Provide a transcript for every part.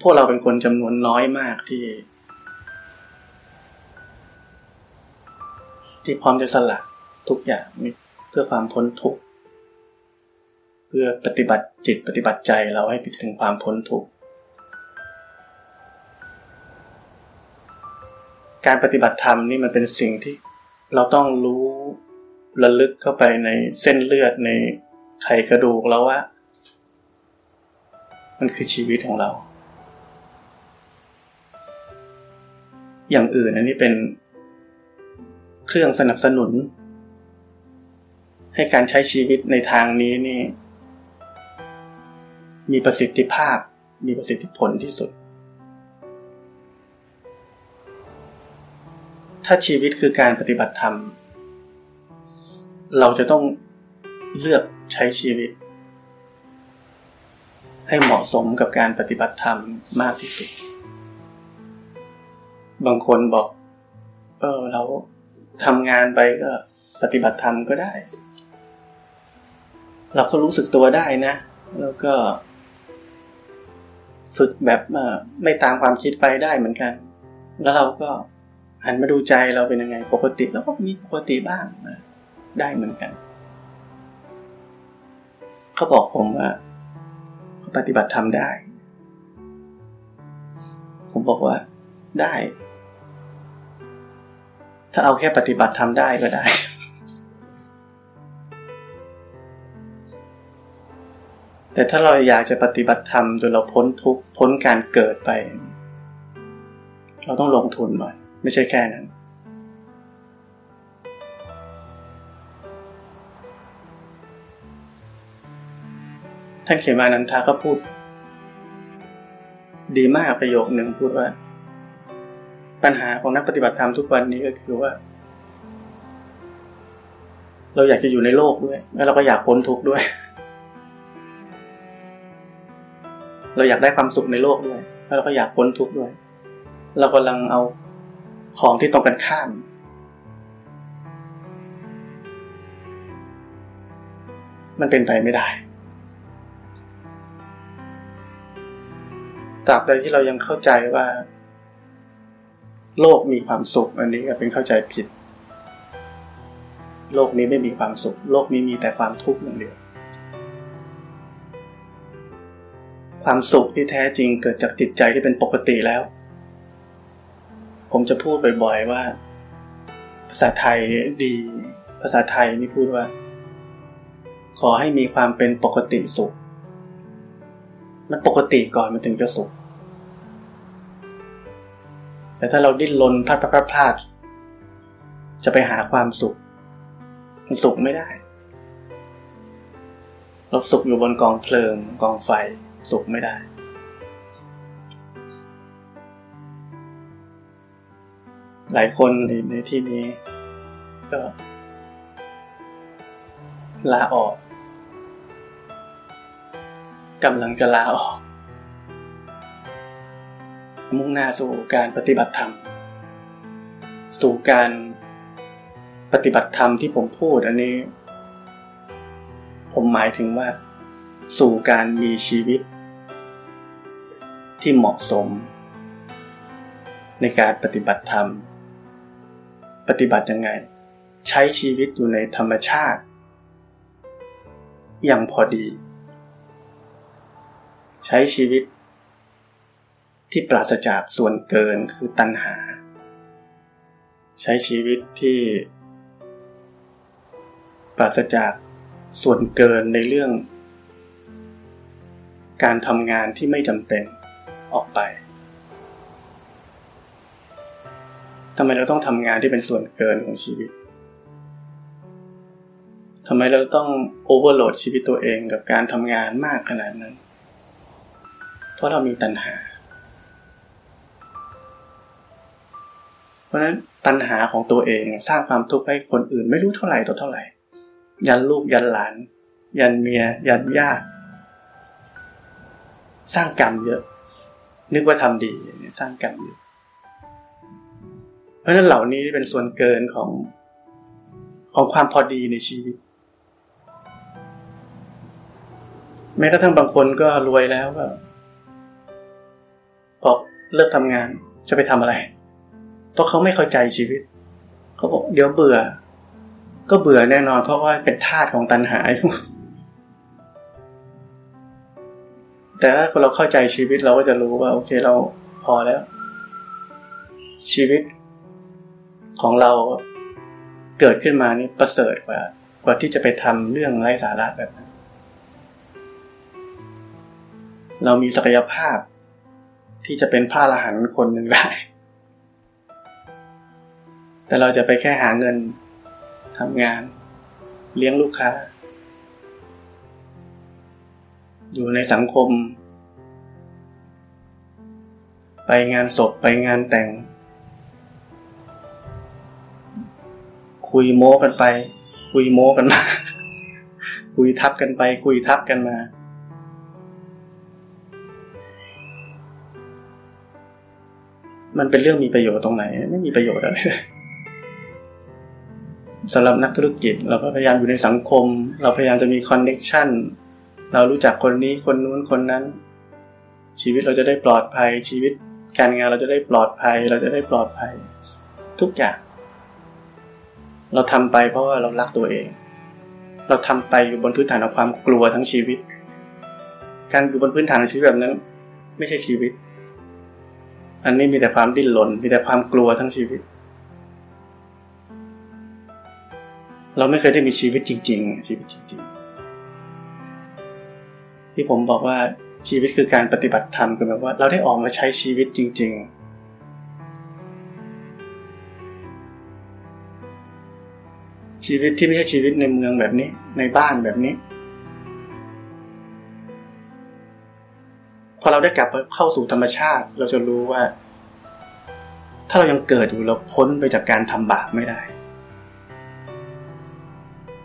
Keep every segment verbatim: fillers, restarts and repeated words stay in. พวกเราเป็นคนจำนวนน้อยมากที่ที่พร้อมจะสละทุกอย่างเพื่อความพ้นทุกข์เพื่อปฏิบัติจิตปฏิบัติใจเราให้ถึงความพ้นทุกข์การปฏิบัติธรรมนี่มันเป็นสิ่งที่เราต้องรู้ระลึกเข้าไปในเส้นเลือดในไขกระดูกแล้วว่ามันคือชีวิตของเราอย่างอื่นอันนี้เป็นเครื่องสนับสนุนให้การใช้ชีวิตในทางนี้นี่มีประสิทธิภาพมีประสิทธิผลที่สุดถ้าชีวิตคือการปฏิบัติธรรมเราจะต้องเลือกใช้ชีวิตให้เหมาะสมกับการปฏิบัติธรรมมากที่สุดบางคนบอกเออเราทำงานไปก็ปฏิบัติธรรมก็ได้เราก็รู้สึกตัวได้นะแล้วก็ฝึกแบบไม่ตามความคิดไปได้เหมือนกันแล้วเราก็หันมาดูใจเราเป็นยังไงปกติแล้วก็มีปกติบ้างนะได้เหมือนกันเขาบอกผมว่าปฏิบัติธรรมได้ผมบอกว่าได้ถ้าเอาแค่ปฏิบัติธรรมได้ก็ได้แต่ถ้าเราอยากจะปฏิบัติธรรมจนเราพ้นทุกข์พ้นการเกิดไปเราต้องลงทุนหน่อยไม่ใช่แค่นั้นท่านเขมานันทาก็พูดดีมากประโยคหนึ่งพูดว่าปัญหาของนักปฏิบัติธรรมทุกวันนี้ก็คือว่าเราอยากจะอยู่ในโลกด้วยแล้วเราก็อยากพ้นทุกข์ด้วยเราอยากได้ความสุขในโลกด้วยแล้วเราก็อยากพ้นทุกข์ด้วยเรากำลังเอาของที่ตรงกันข้ามมันเป็นไปไม่ได้ตราบใดที่เรายังเข้าใจว่าโลกมีความสุขอันนี้ก็เป็นเข้าใจผิดโลกนี้ไม่มีความสุขโลกนี้มีแต่ความทุกข์อย่างเดียวความสุขที่แท้จริงเกิดจากจิตใจที่เป็นปกติแล้วผมจะพูดบ่อยๆว่าภาษาไทยดีภาษาไทยนี่พูดว่าขอให้มีความเป็นปกติสุขมันปกติก่อนมันถึงจะสุขแต่ถ้าเราดิ้นรนพลาดพลาดพลาดจะไปหาความสุขมันสุขไม่ได้เราสุขอยู่บนกองเพลิงกองไฟสุขไม่ได้หลายคนในที่นี้ก็ลาออกกำลังจะลาออกมุ่งหน้าสู่การปฏิบัติธรรมสู่การปฏิบัติธรรมที่ผมพูดอันนี้ผมหมายถึงว่าสู่การมีชีวิตที่เหมาะสมในการปฏิบัติธรรมปฏิบัติยังไงใช้ชีวิตอยู่ในธรรมชาติอย่างพอดีใช้ชีวิตที่ปราศจากส่วนเกินคือตัณหาใช้ชีวิตที่ปราศจากส่วนเกินในเรื่องการทำงานที่ไม่จำเป็นออกไปทำไมเราต้องทำงานที่เป็นส่วนเกินของชีวิตทำไมเราต้องโอเวอร์โหลดชีวิตตัวเองกับการทำงานมากขนาดนั้นเพราะเรามีตัณหาเพราะฉะนั้นตัณหาของตัวเองสร้างความทุกข์ให้คนอื่นไม่รู้เท่าไหร่ต่อเท่าไหร่ยันลูกยันหลานยันเมียยันญาติสร้างกรรมเยอะนึกว่าทำดีสร้างกรรมเยอะเพราะฉะนั้นเหล่านี้เป็นส่วนเกินของของความพอดีในชีวิตแม้กระทั่งบางคนก็รวยแล้วก็ เลิกทำงานจะไปทำอะไรเพราะเขาไม่เข้าใจชีวิตเขาบอกเดี๋ยวเบื่อก็เบื่อแน่นอนเพราะว่าเป็นธาตุของตัณหาแต่ถ้าเราเข้าใจชีวิตเราก็จะรู้ว่าโอเคเราพอแล้วชีวิตของเราเกิดขึ้นมานี่ประเสริฐกว่ากว่าที่จะไปทำเรื่องไร้สาระแบบนั้นเรามีศักยภาพที่จะเป็นพระอรหันต์คนหนึ่งได้แต่เราจะไปแค่หาเงินทำงานเลี้ยงลูกค้าอยู่ในสังคมไปงานศพไปงานแต่งคุยโม้กันไปคุยโม้กันมาคุยทับกันไปคุยทับกันมามันเป็นเรื่องมีประโยชน์ตรงไหนไม่มีประโยชน์อะไรสำหรับนักธุรกิจเราก็พยายามอยู่ในสังคมเราพยายามจะมีคอนเนคชั่นเรารู้จักคนนี้คนนู้นคนนั้นชีวิตเราจะได้ปลอดภัยชีวิตการงานเราจะได้ปลอดภัยเราจะได้ปลอดภัยทุกอย่างเราทำไปเพราะว่าเรารักตัวเองเราทำไปอยู่บนพื้นฐานของความกลัวทั้งชีวิตการอยู่บนพื้นฐานของชีวิตแบบนั้นไม่ใช่ชีวิตอันนี้มีแต่ความดิ้นรนมีแต่ความกลัวทั้งชีวิตเราไม่เคยได้มีชีวิตจริงๆชีวิตจริงๆที่ผมบอกว่าชีวิตคือการปฏิบัติธรรมคือหมายว่าเราได้ออกมาใช้ชีวิตจริงๆชีวิตที่ไม่ใช่ชีวิตในเมืองแบบนี้ในบ้านแบบนี้พอเราได้กลับเข้าสู่ธรรมชาติเราจะรู้ว่าถ้าเรายังเกิดอยู่เราพ้นไปจากการทำบาปไม่ได้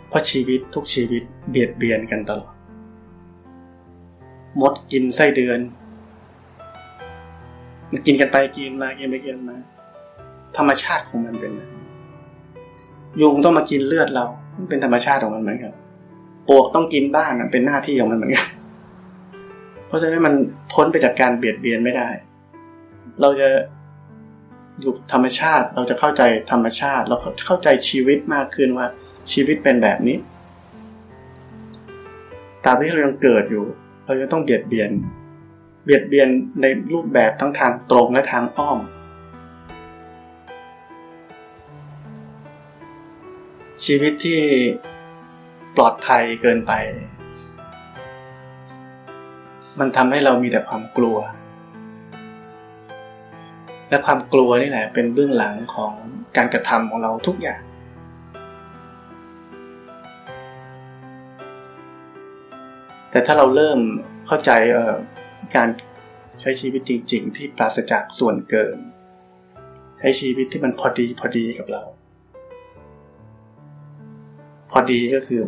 เพราะชีวิตทุกชีวิตเบียดเบียนกันตลอดมดกินไส้เดือนมันกินกันไปกินมากินไปกินมาธรรมชาติของมันเป็นแบบนั้นยุงต้องมากินเลือดเรามันเป็นธรรมชาติของมันเหมือนกันปลวกต้องกินบ้านมันเป็นหน้าที่ของมันเหมือนกันเพราะฉะนั้นมันพ้นไปจากการเบียดเบียนไม่ได้เราจะอยู่ธรรมชาติเราจะเข้าใจธรรมชาติเราเข้าใจชีวิตมากขึ้นว่าชีวิตเป็นแบบนี้ตามที่เรายังเกิดอยู่เราจะต้องเบียดเบียนเบียดเบียนในรูปแบบทั้งทางตรงและทางอ้อมชีวิตที่ปลอดภัยเกินไปมันทำให้เรามีแต่ความกลัวและความกลัวนี่แหละเป็นเบื้องหลังของการกระทำของเราทุกอย่างแต่ถ้าเราเริ่มเข้าใจเอ่อการใช้ชีวิตจริงๆที่ปราศจากส่วนเกินใช้ชีวิตที่มันพอดีพอดีกับเราพอดีก็คือ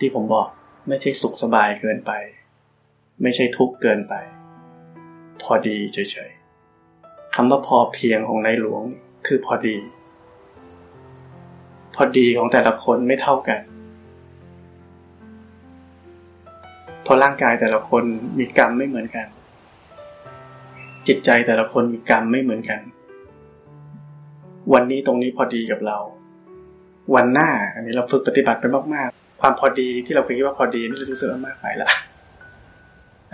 ที่ผมบอกไม่ใช่สุขสบายเกินไปไม่ใช่ทุกข์เกินไปพอดีเฉยๆคำว่าพอเพียงของในหลวงคือพอดีพอดีของแต่ละคนไม่เท่ากันเพราะร่างกายแต่ละคนมีกรรมไม่เหมือนกันจิตใจแต่ละคนมีกรรมไม่เหมือนกันวันนี้ตรงนี้พอดีกับเราวันหน้าอันนี้เราฝึกปฏิบัติไปมากๆความพอดีที่เราเคยคิดว่าพอดีนี่เรารู้สึกว่ามากไปละ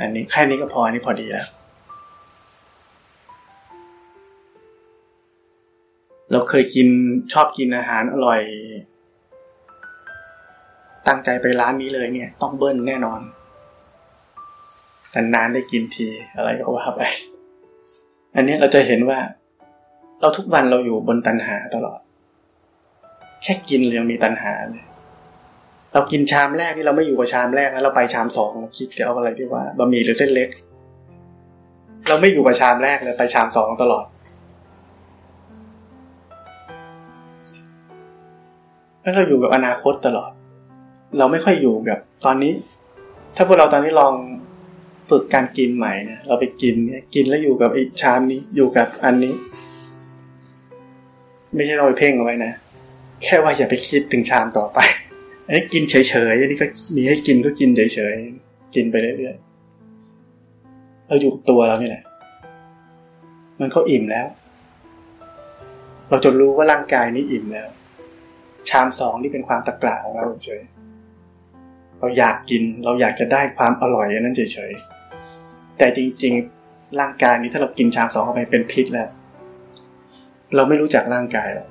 อันนี้แค่นี้ก็พออันนี้พอดีแล้วเราเคยกินชอบกินอาหารอร่อยตั้งใจไปร้านนี้เลยเนี่ยต้องเบิ้ลแน่นอนนานๆได้กินทีอะไรก็ว่าไปอันนี้เราจะเห็นว่าเราทุกวันเราอยู่บนตัณหาตลอดแค่กินเรามีตัณหาเลยเรากินชามแรกนี่เราไม่อยู่กับชามแรกนะเราไปชามสองคิดจะเอาอะไรดีว่าบะหมี่หรือเส้นเล็กเราไม่อยู่กับชามแรกเลยไปชามสองตลอดแล้วเราอยู่กับอนาคตตลอดเราไม่ค่อยอยู่กับตอนนี้ถ้าพวกเราตอนนี้ลองฝึกการกินใหม่นะเราไปกินเนี่ยกินแล้วอยู่กับไอ้ชามนี้อยู่กับอันนี้ไม่ใช่เราไปเพ่งเอาไว้นะแค่ว่าอย่าไปคิดถึงชามต่อไปอันนี้กินเฉยๆอันนี้ก็มีให้กินก็กินเฉยๆกินไปเรื่อยๆเราอยู่กับตัวเรานี่แหละ มันก็อิ่มแล้วเราจนรู้ว่าร่างกายนี้อิ่มแล้วชามสองนี่เป็นความตะกร้าของเราเฉยเราอยากกินเราอยากจะได้ความอร่อยนั่นเฉยๆแต่จริงๆร่างกายนี้ถ้าเรากินชามสองเข้าไปเป็นพิษแล้วเราไม่รู้จักร่างกายหรอก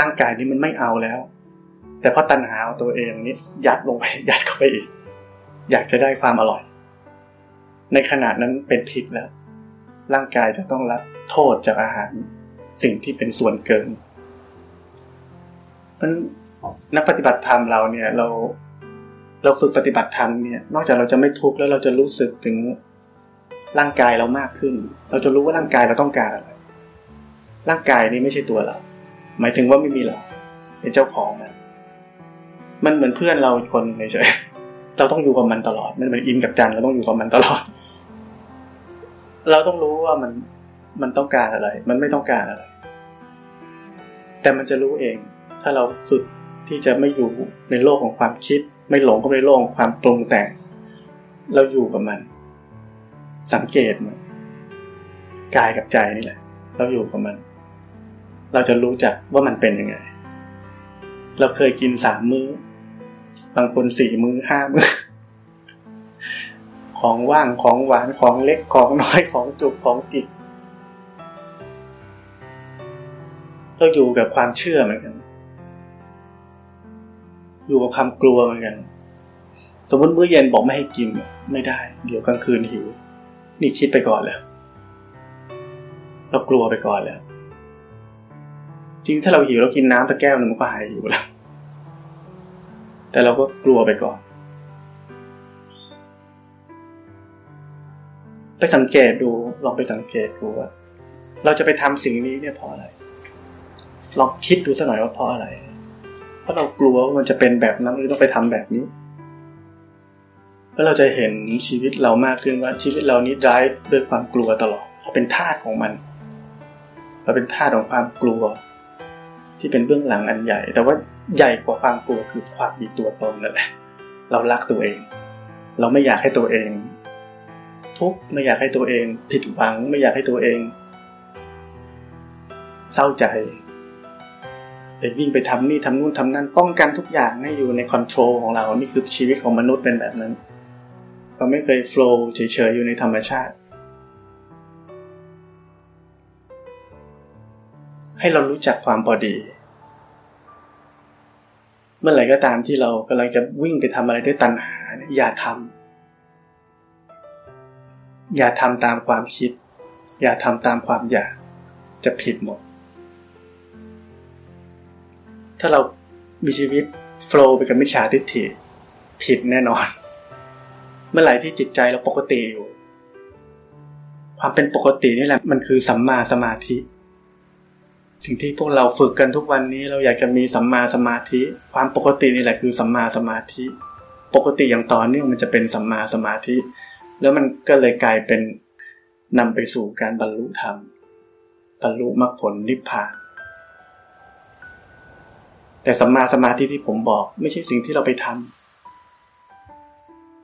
ร่างกายนี้มันไม่เอาแล้วแต่เพราะตัณหาตัวเองนี้ยัดลงไปยัดเข้าไปอีกอยากจะได้ความอร่อยในขณะนั้นเป็นพิษแล้วร่างกายจะต้องรับโทษจากอาหารสิ่งที่เป็นส่วนเกินเพราะนักปฏิบัติธรรมเราเนี่ยเราเราฝึกปฏิบัติธรรมเนี่ยนอกจากเราจะไม่ทุกข์แล้วเราจะรู้สึกถึงร่างกายเรามากขึ้นเราจะรู้ว่าร่างกายเราต้องการอะไรร่างกายนี้ไม่ใช่ตัวเราหมายถึงว่าไม่มีเราเป็นเจ้าของมันมันเหมือนเพื่อนเราคนหนึ่งเฉยเราต้องอยู่กับมันตลอดมันเหมือนอินกับจันเราต้องอยู่กับมันตลอดเราต้องรู้ว่ามันมันต้องการอะไรมันไม่ต้องการอะไรแต่มันจะรู้เองถ้าเราฝึกที่จะไม่อยู่ในโลกของความคิดไม่หลงก็ไม่หลงความปรุงแต่งเราอยู่กับมันสังเกตมันกายกับใจนี่แหละเราอยู่กับมันเราจะรู้จักว่ามันเป็นยังไงเราเคยกินสามมื้อบางคนสี่มื้อห้ามื้อของว่างของหวานของเล็กของน้อยของจุกของจิกเราอยู่กับความเชื่อเหมือนกันอยู่กับความกลัวเหมือนกันสมมติมื้อเย็นบอกไม่ให้กินไม่ได้เดี๋ยวกลางคืนหิวนี่คิดไปก่อนแล้วเรากลัวไปก่อนแล้วจริงถ้าเราหิวเรากินน้ำตะแก้วนึงมันก็หายหิวแล้วแต่เราก็กลัวไปก่อนไปสังเกตดูลองไปสังเกตดูว่าเราจะไปทำสิ่งนี้เนี่ยเพราะอะไรลองคิดดูสักหน่อยว่าเพราะอะไรเพราะเรากลัวว่ามันจะเป็นแบบนั้นหรือต้องไปทำแบบนี้แล้วเราจะเห็นชีวิตเรามากขึ้นว่าชีวิตเรานี้ drive ด้วยความกลัวตลอดเราเป็นทาสของมันเราเป็นทาสของความกลัวที่เป็นเบื้องหลังอันใหญ่แต่ว่าใหญ่กว่าความกลัวคือความมีตัวตนนั่นแหละเรารักตัวเองเราไม่อยากให้ตัวเองทุกข์ไม่อยากให้ตัวเองผิดหวังไม่อยากให้ตัวเองเศร้าใจไปวิ่งไปทำนี่ทำนู่นทำนั่นป้องกันทุกอย่างให้อยู่ในคอนโทรลของเรานี่คือชีวิตของมนุษย์เป็นแบบนั้นเราไม่เคยโฟลว์เฉยๆอยู่ในธรรมชาติให้เรารู้จักความพอดีเมื่อไหร่ก็ตามที่เรากำลังจะวิ่งไปทำอะไรด้วยตัณหาอย่าทำอย่าทำตามความคิดอย่าทำตามความอยากจะผิดหมดถ้าเรามีชีวิตโฟลว์ไปกับมิจฉาทิฏฐิผิดแน่นอนเมื่อไหร่ที่จิตใจเราปกติอยู่ความเป็นปกตินี่แหละมันคือสัมมาสมาธิสิ่งที่พวกเราฝึกกันทุกวันนี้เราอยากจะมีสัมมาสมาธิความปกตินี่แหละคือสัมมาสมาธิปกติอย่างต่อเนื่องมันจะเป็นสัมมาสมาธิแล้วมันก็เลยกลายเป็นนำไปสู่การบรรลุธรรมบรรลุมรรคผลนิพพานแต่สัมมาสมาธิที่ผมบอกไม่ใช่สิ่งที่เราไปทำ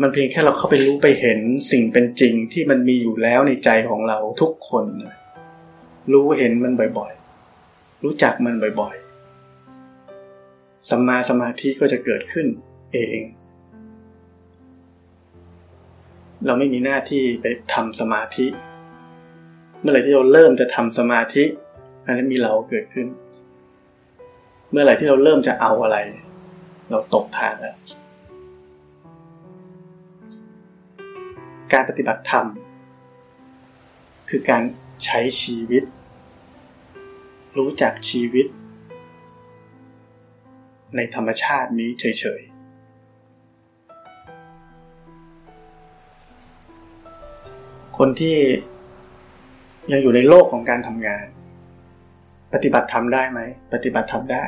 มันเพียงแค่เราเข้าไปรู้ไปเห็นสิ่งเป็นจริงที่มันมีอยู่แล้วในใจของเราทุกคนรู้เห็นมันบ่อยๆรู้จักมันบ่อยๆสัมมาสมาธิก็จะเกิดขึ้นเองเราไม่มีหน้าที่ไปทำสมาธิเมื่อไหร่ที่เราเริ่มจะทำสมาธิอันนั้นมีเราเกิดขึ้นเมื่อไหร่ที่เราเริ่มจะเอาอะไรเราตกทางแล้วการปฏิบัติธรรมคือการใช้ชีวิตรู้จักชีวิตในธรรมชาตินี้เฉยๆคนที่ยังอยู่ในโลกของการทำงานปฏิบัติธรรมได้ไหมปฏิบัติธรรมได้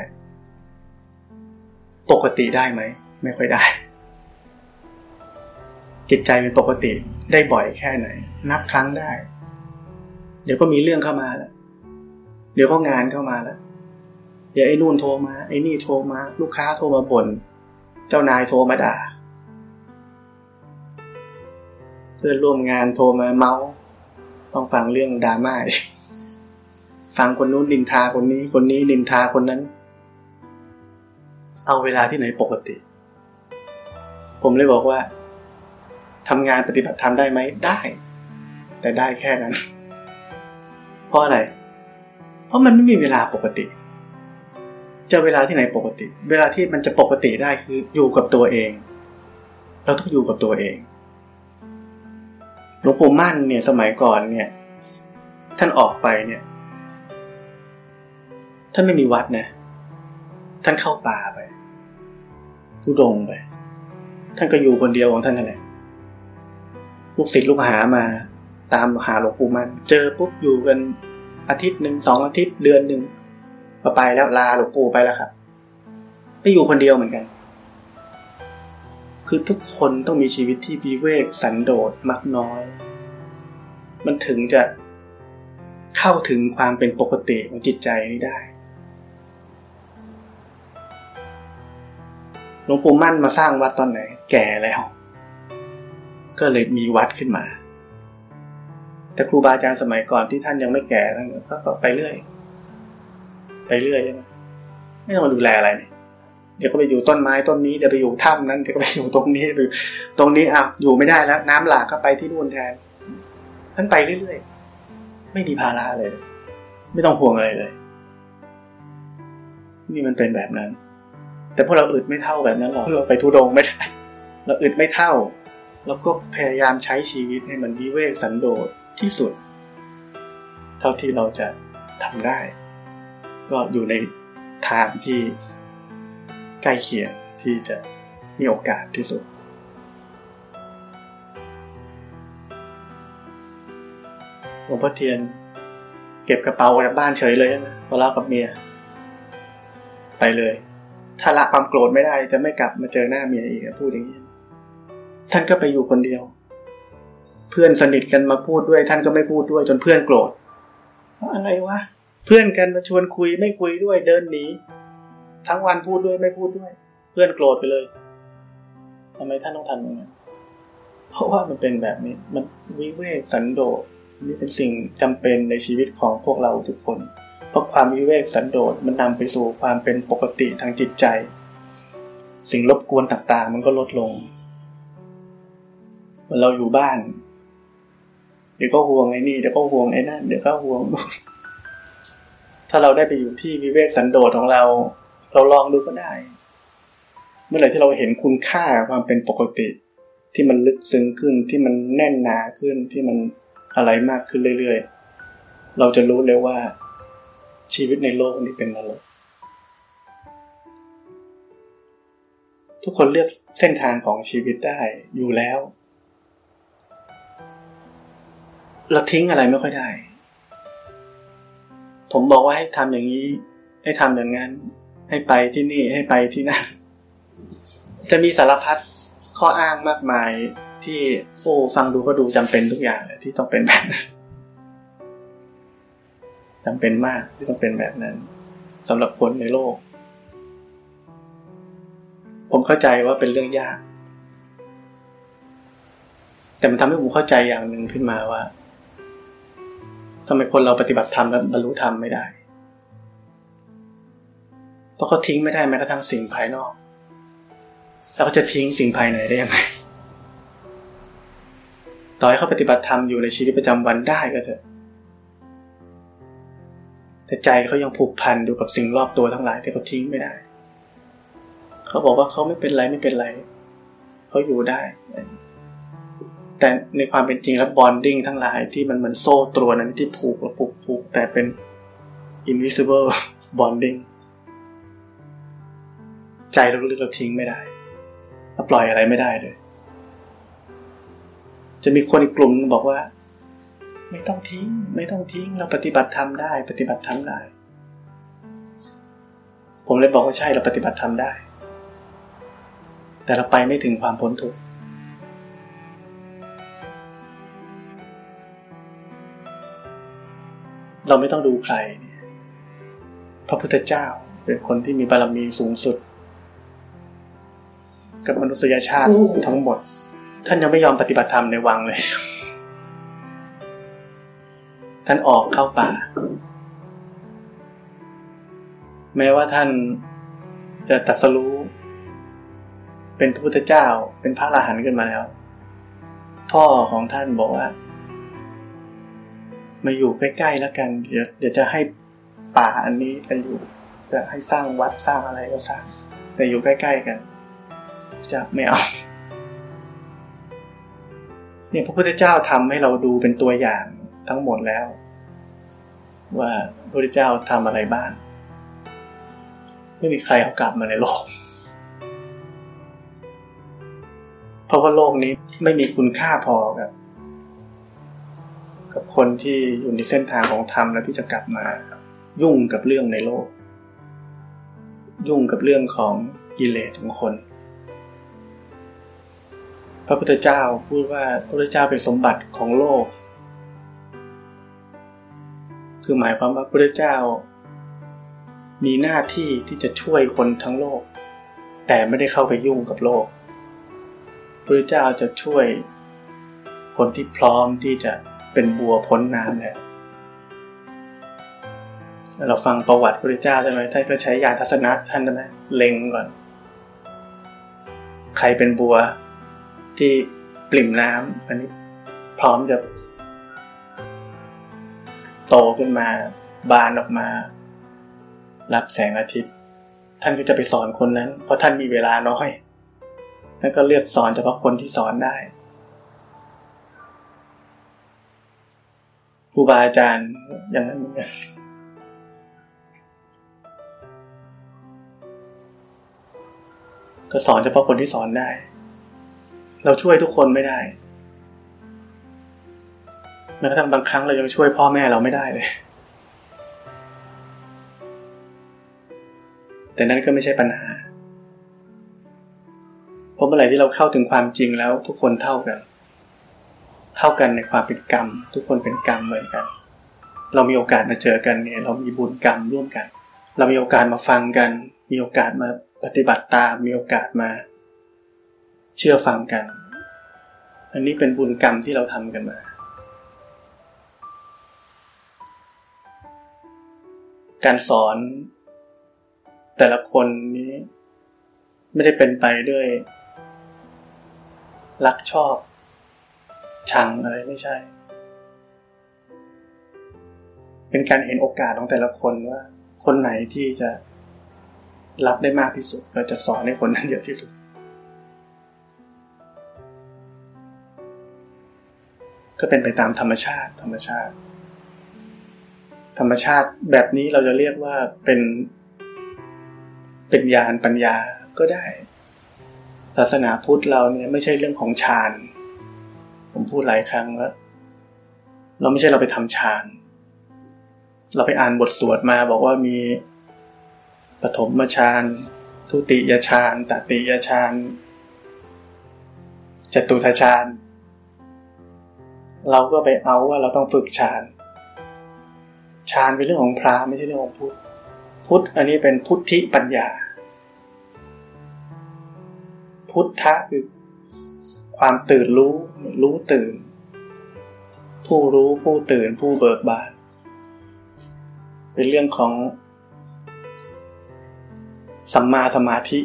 ปกติได้ไหมไม่ค่อยได้จิตใจเป็นปกติได้บ่อยแค่ไหนนับครั้งได้เดี๋ยวก็มีเรื่องเข้ามาแล้วเดี๋ยวก็งานเข้ามาแล้วเดี๋ยวไอ้นู่นโทรมาไอ้นี่โทรมาลูกค้าโทรมาบ่นเจ้านายโทรมาด่าเพื่อนร่วมงานโทรมาเมา ต้องฟังเรื่องดราม่าฟังคนนู้นดินทาคนนี้คนนี้ดินทาคนนั้นเอาเวลาที่ไหนปกติผมเลยบอกว่าทำงานปฏิบัติธรรมได้ไหมได้แต่ได้แค่นั้นเพราะอะไรเพราะมันไม่มีเวลาปกติจะเวลาที่ไหนปกติเวลาที่มันจะปกติได้คืออยู่กับตัวเองเราต้องอยู่กับตัวเองหลวงปู่มั่นเนี่ยสมัยก่อนเนี่ยท่านออกไปเนี่ยท่านไม่มีวัดนะท่านเข้าป่าไปทุดงไปท่านก็อยู่คนเดียวของท่านนั่นแหละลูกศิษย์ลูกหามาตามหาหลวงปู่มั่นเจอปุ๊บอยู่กันอาทิตย์หนึ่งสองอาทิตย์เดือนหนึ่งมาไปแล้วลาหลวงปู่ไปแล้วครับไม่อยู่คนเดียวเหมือนกันคือทุกคนต้องมีชีวิตที่วิเวกสันโดษมักน้อยมันถึงจะเข้าถึงความเป็นปกติของจิตใจนี้ได้หลวงปู่มั่นมาสร้างวัดตอนไหนแก่แล้วก็เลยมีวัดขึ้นมาแต่ครูบาอาจารย์สมัยก่อนที่ท่านยังไม่แก่นั่นก็ไปเรื่อยไปเรื่อยใช่ไหมไม่ต้องมาดูแลอะไรเนี่ยเดี๋ยวก็ไปอยู่ต้นไม้ต้นนี้เดี๋ยวไปอยู่ถ้ำนั้นเดี๋ยวก็ไปอยู่ตรงนี้หรือตรงนี้อ้าวอยู่ไม่ได้แล้วน้ำหลากก็ไปที่นู่นแทนท่านไปเรื่อยๆไม่มีภาระเลยไม่ต้องห่วงอะไรเลยนี่มันเป็นแบบนั้นแต่พวกเราอึดไม่เท่าแบบนั้นหรอกเราไปทุดงไม่ได้เราอึดไม่เท่าแล้วก็พยายามใช้ชีวิตให้มันวิเวกสันโดษที่สุดเท่าที่เราจะทำได้ก็อยู่ในทางที่ใกล้เคียงที่จะมีโอกาสที่สุดหลวงพ่อเทียนเก็บกระเป๋าออกจากบ้านเฉยเลยนะพอเล่ากับเมียไปเลยถ้าละความโกรธไม่ได้จะไม่กลับมาเจอหน้าเมียอีกพูดอย่างนี้ท่านก็ไปอยู่คนเดียวเพื่อนสนิทกันมาพูดด้วยท่านก็ไม่พูดด้วยจนเพื่อนโกรธอะไรวะเพื่อนกันมาชวนคุยไม่คุยด้วยเดินหนีทั้งวันพูดด้วยไม่พูดด้วยเพื่อนโกรธไปเลยทำไมท่านต้องทำอย่างนั้นเพราะว่ามันเป็นแบบนี้มันวิเวกสันโดษนี่เป็นสิ่งจำเป็นในชีวิตของพวกเราทุกคนเพราะความวิเวกสันโดษมันนำไปสู่ความเป็นปกติทางจิตใจสิ่งรบกวนต่างๆมันก็ลดลงเมื่อเราอยู่บ้านเดี๋ยวก็ห่วงไอ้นี่เดี๋ยวก็ห่วงไอ้นั่นเดี๋ยวก็ห่วงถ้าเราได้ไปอยู่ที่วิเวกสันโดษของเราเราลองดูก็ได้เมื่อไหร่ที่เราเห็นคุณค่าความเป็นปกติที่มันลึกซึ้งขึ้นที่มันแน่นหนาขึ้นที่มันอะไรมากขึ้นเรื่อยๆเราจะรู้เลยว่าชีวิตในโลกนี้เป็นนรกทุกคนเลือกเส้นทางของชีวิตได้อยู่แล้วเราทิ้งอะไรไม่ค่อยได้ผมบอกว่าให้ทำอย่างนี้ให้ทำอย่างนั้นให้ไปที่นี่ให้ไปที่นั่นจะมีสารพัดข้ออ้างมากมายที่โอ้ฟังดูก็ดูจำเป็นทุกอย่างที่ต้องเป็นแบบนั้นจำเป็นมากที่ต้องเป็นแบบนั้นสำหรับคนในโลกผมเข้าใจว่าเป็นเรื่องยากแต่มันทำให้ผมเข้าใจอย่างหนึ่งขึ้นมาว่าทำไมคนเราปฏิบัติธรรมแล้วบรรลุธรรมไม่ได้เพราะเขาทิ้งไม่ได้แม้กระทั่งสิ่งภายนอกแล้วเขาจะทิ้งสิ่งภายในได้ยังไงต่อให้เขาปฏิบัติธรรมอยู่ในชีวิตประจำวันได้ก็เถอะแต่ใจเขายังผูกพันอยู่กับสิ่งรอบตัวทั้งหลายที่เขาทิ้งไม่ได้เขาบอกว่าเขาไม่เป็นไรไม่เป็นไรเขาอยู่ได้แต่ในความเป็นจริงแล้วบอนดิ้งทั้งหลายที่มันเหมือนโซ่ตรวนนั้นที่ผูกแล้วผูกผูกแต่เป็น invisible bonding ใจเราลึกเราทิ้งไม่ได้เราปล่อยอะไรไม่ได้เลยจะมีคนอีกกลุ่มบอกว่าไม่ต้องทิ้งไม่ต้องทิ้งเราปฏิบัติธรรมได้ปฏิบัติธรรมได้ผมเลยบอกว่าใช่เราปฏิบัติธรรมได้แต่เราไปไม่ถึงความพ้นทุกข์เราไม่ต้องดูใครพระพุทธเจ้าเป็นคนที่มีบารมีสูงสุดกับมนุษยชาติทั้งหมดท่านยังไม่ยอมปฏิบัติธรรมในวังเลย ท่านออกเข้าป่าแม้ว่าท่านจะตรัสรู้เป็นพระพุทธเจ้าเป็นพระอรหันต์ขึ้นมาแล้วพ่อของท่านบอกว่ามาอยู่ใกล้ๆแล้วกันเดี๋ยวเดี๋ยวจะให้ป่าอันนี้จะอยู่จะให้สร้างวัดสร้างอะไรก็สร้างแต่อยู่ใกล้ๆกันจะไม่เอาเนี่ยพระพุทธเจ้าทำให้เราดูเป็นตัวอย่างทั้งหมดแล้วว่าพระพุทธเจ้าทำอะไรบ้างไม่มีใครเอากลับมาในโลกเพราะว่าโลกนี้ไม่มีคุณค่าพอกับกับคนที่อยู่ในเส้นทางของธรรมแล้วที่จะกลับมายุ่งกับเรื่องในโลกยุ่งกับเรื่องของกิเลสของคนพระพุทธเจ้าพูดว่าพระพุทธเจ้าเป็นสมบัติของโลกคือหมายความว่าพระพุทธเจ้ามีหน้าที่ที่จะช่วยคนทั้งโลกแต่ไม่ได้เข้าไปยุ่งกับโลกพระพุทธเจ้าจะช่วยคนที่พร้อมที่จะเป็นบัวพ้นน้ำเนี่ยเราฟังประวัติพระพุทธเจ้าใช่ไหมท่านก็ใช้ญาณทัศนะท่านใช่ไหมเล็งก่อนใครเป็นบัวที่ปริ่มน้ำอันนี้พร้อมจะโตขึ้นมาบานออกมารับแสงอาทิตย์ท่านก็จะไปสอนคนนั้นเพราะท่านมีเวลาน้อยท่านก็เลือกสอนเฉพาะคนที่สอนได้ครูบาอาจารย์อย่างนั้นก็สอนเฉพาะคนที่สอนได้เราช่วยทุกคนไม่ได้แม้กระทั่งบางครั้งเรายังช่วยพ่อแม่เราไม่ได้เลยแต่นั่นก็ไม่ใช่ปัญหาเพราะเมื่อไหร่ที่เราเข้าถึงความจริงแล้วทุกคนเท่ากันเท่ากันในความเป็นกรรมทุกคนเป็นกรรมเหมือนกันเรามีโอกาสมาเจอกันเนี่ยเรามีบุญกรรมร่วมกันเรามีโอกาสมาฟังกันมีโอกาสมาปฏิบัติตามมีโอกาสมาเชื่อฟังกันอันนี้เป็นบุญกรรมที่เราทำกันมาการสอนแต่ละคนนี้ไม่ได้เป็นไปด้วยรักชอบชังอะไรไม่ใช่เป็นการเห็นโอกาสของแต่ละคนว่าคนไหนที่จะรับได้มากที่สุดก็จะสอนให้คนนั้นเยอะที่สุดก็เป็นไปตามธรรมชาติธรรมชาติธรรมชาติแบบนี้เราจะเรียกว่าเป็นเป็นญาณปัญญาก็ได้ศาสนาพุทธเราเนี่ยไม่ใช่เรื่องของฌานผมพูดหลายครั้งแล้วเราไม่ใช่เราไปทำฌานเราไปอ่านบทสวดมาบอกว่ามีปฐมฌานทุติยฌานตติยฌานจตุตฌานเราก็ไปเอาว่าเราต้องฝึกฌานฌานเป็นเรื่องของพราหมณ์ไม่ใช่เรื่องของพุทธพุทธอันนี้เป็นพุทธิปัญญาพุทธะคือความตื่นรู้รู้ตื่นผู้รู้ผู้ตื่นผู้เบิกบานเป็นเรื่องของสัมมาสมาธิ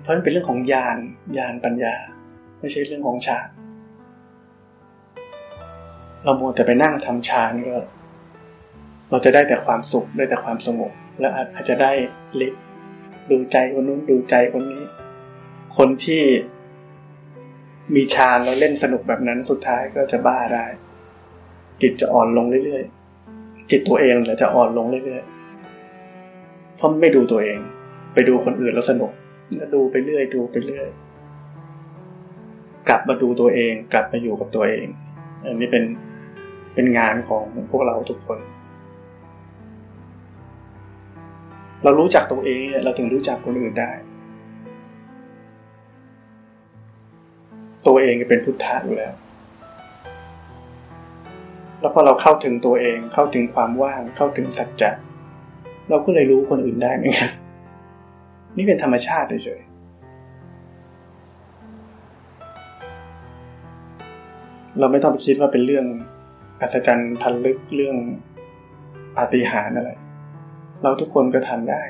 เพราะมันเป็นเรื่องของญาณญาณปัญญาไม่ใช่เรื่องของฌานเรามัวแต่ไปนั่งทำฌานก็เราจะได้แต่ความสุขได้แต่ความสงบและอาจจะได้ลิบดูใจคนนู้นดูใจคนนี้คนที่มีฌานแล้วเล่นสนุกแบบนั้นสุดท้ายก็จะบ้าได้จิตจะอ่อนลงเรื่อยๆจิตตัวเองแหละจะอ่อนลงเรื่อยๆเพราะไม่ดูตัวเองไปดูคนอื่นแล้วสนุกแล้วดูไปเรื่อยดูไปเรื่อยกลับมาดูตัวเองกลับมาอยู่กับตัวเองอันนี้เป็นเป็นงานของพวกเราทุกคนเรารู้จักตัวเองเราถึงรู้จักคนอื่นได้ตัวเองก็เป็นพุทธะอยู่แล้วแล้วพอเราเข้าถึงตัวเองเข้าถึงความว่างเข้าถึงสัจจะเราก็เลยรู้คนอื่นได้เหมือนกันนี่เป็นธรรมชาติเฉย เราไม่ต้องไปคิดว่าเป็นเรื่องอัศจรรย์พันลึกเรื่องปาฏิหาริย์อะไรเราทุกคนก็ทำได้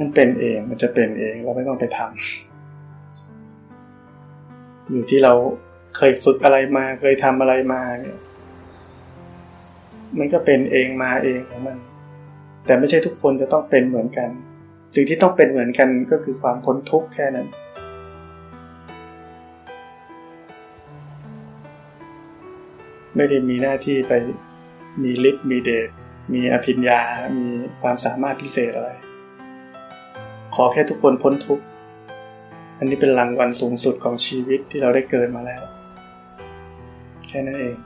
มันเป็นเองมันจะเป็นเองเราไม่ต้องไปทำอยู่ที่เราเคยฝึกอะไรมาเคยทำอะไรมาเนี่ยมันก็เป็นเองมาเองของมันแต่ไม่ใช่ทุกคนจะต้องเป็นเหมือนกันสิ่งที่ต้องเป็นเหมือนกันก็คือความพ้นทุกข์แค่นั้นไม่ได้มีหน้าที่ไปมีฤทธิ์มีเดชมีอภิญญามีความสามารถพิเศษอะไรขอแค่ทุกคนพ้นทุกข์อันนี้เป็นรางวัลสูงสุดของชีวิตที่เราได้เกิดมาแล้วแค่นั้นเอง